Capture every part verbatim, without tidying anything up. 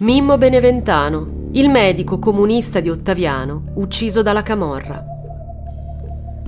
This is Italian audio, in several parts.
Mimmo Beneventano, il medico comunista di Ottaviano, ucciso dalla Camorra.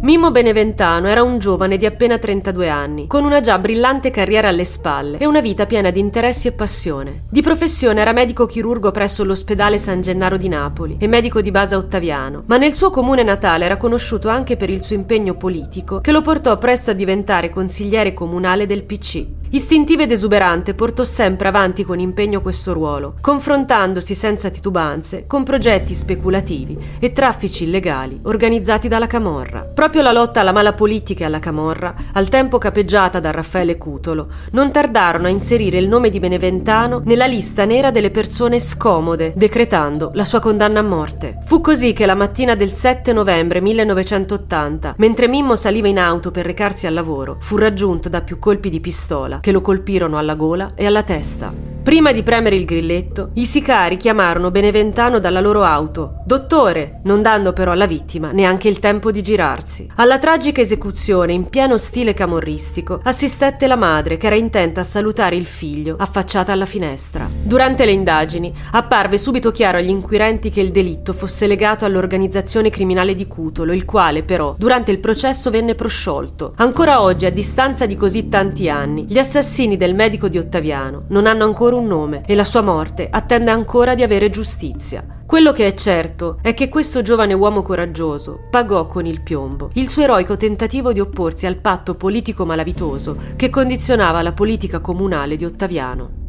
Mimmo Beneventano era un giovane di appena trentadue anni, con una già brillante carriera alle spalle e una vita piena di interessi e passione. Di professione era medico chirurgo presso l'ospedale San Gennaro di Napoli e medico di base a Ottaviano, ma nel suo comune natale era conosciuto anche per il suo impegno politico, che lo portò presto a diventare consigliere comunale del P C. Istintivo ed esuberante, portò sempre avanti con impegno questo ruolo, confrontandosi senza titubanze con progetti speculativi e traffici illegali organizzati dalla Camorra. Proprio la lotta alla mala politica e alla Camorra, al tempo capeggiata da Raffaele Cutolo, non tardarono a inserire il nome di Beneventano nella lista nera delle persone scomode, decretando la sua condanna a morte. Fu così che la mattina del sette novembre millenovecentottanta, mentre Mimmo saliva in auto per recarsi al lavoro, fu raggiunto da più colpi di pistola che lo colpirono alla gola e alla testa. Prima di premere il grilletto, i sicari chiamarono Beneventano dalla loro auto, dottore, non dando però alla vittima neanche il tempo di girarsi. Alla tragica esecuzione, in pieno stile camorristico, assistette la madre, che era intenta a salutare il figlio affacciata alla finestra. Durante le indagini, apparve subito chiaro agli inquirenti che il delitto fosse legato all'organizzazione criminale di Cutolo, il quale però, durante il processo, venne prosciolto. Ancora oggi, a distanza di così tanti anni, gli assassini del medico di Ottaviano non hanno ancora un nome e la sua morte attende ancora di avere giustizia. Quello che è certo è che questo giovane uomo coraggioso pagò con il piombo il suo eroico tentativo di opporsi al patto politico malavitoso che condizionava la politica comunale di Ottaviano.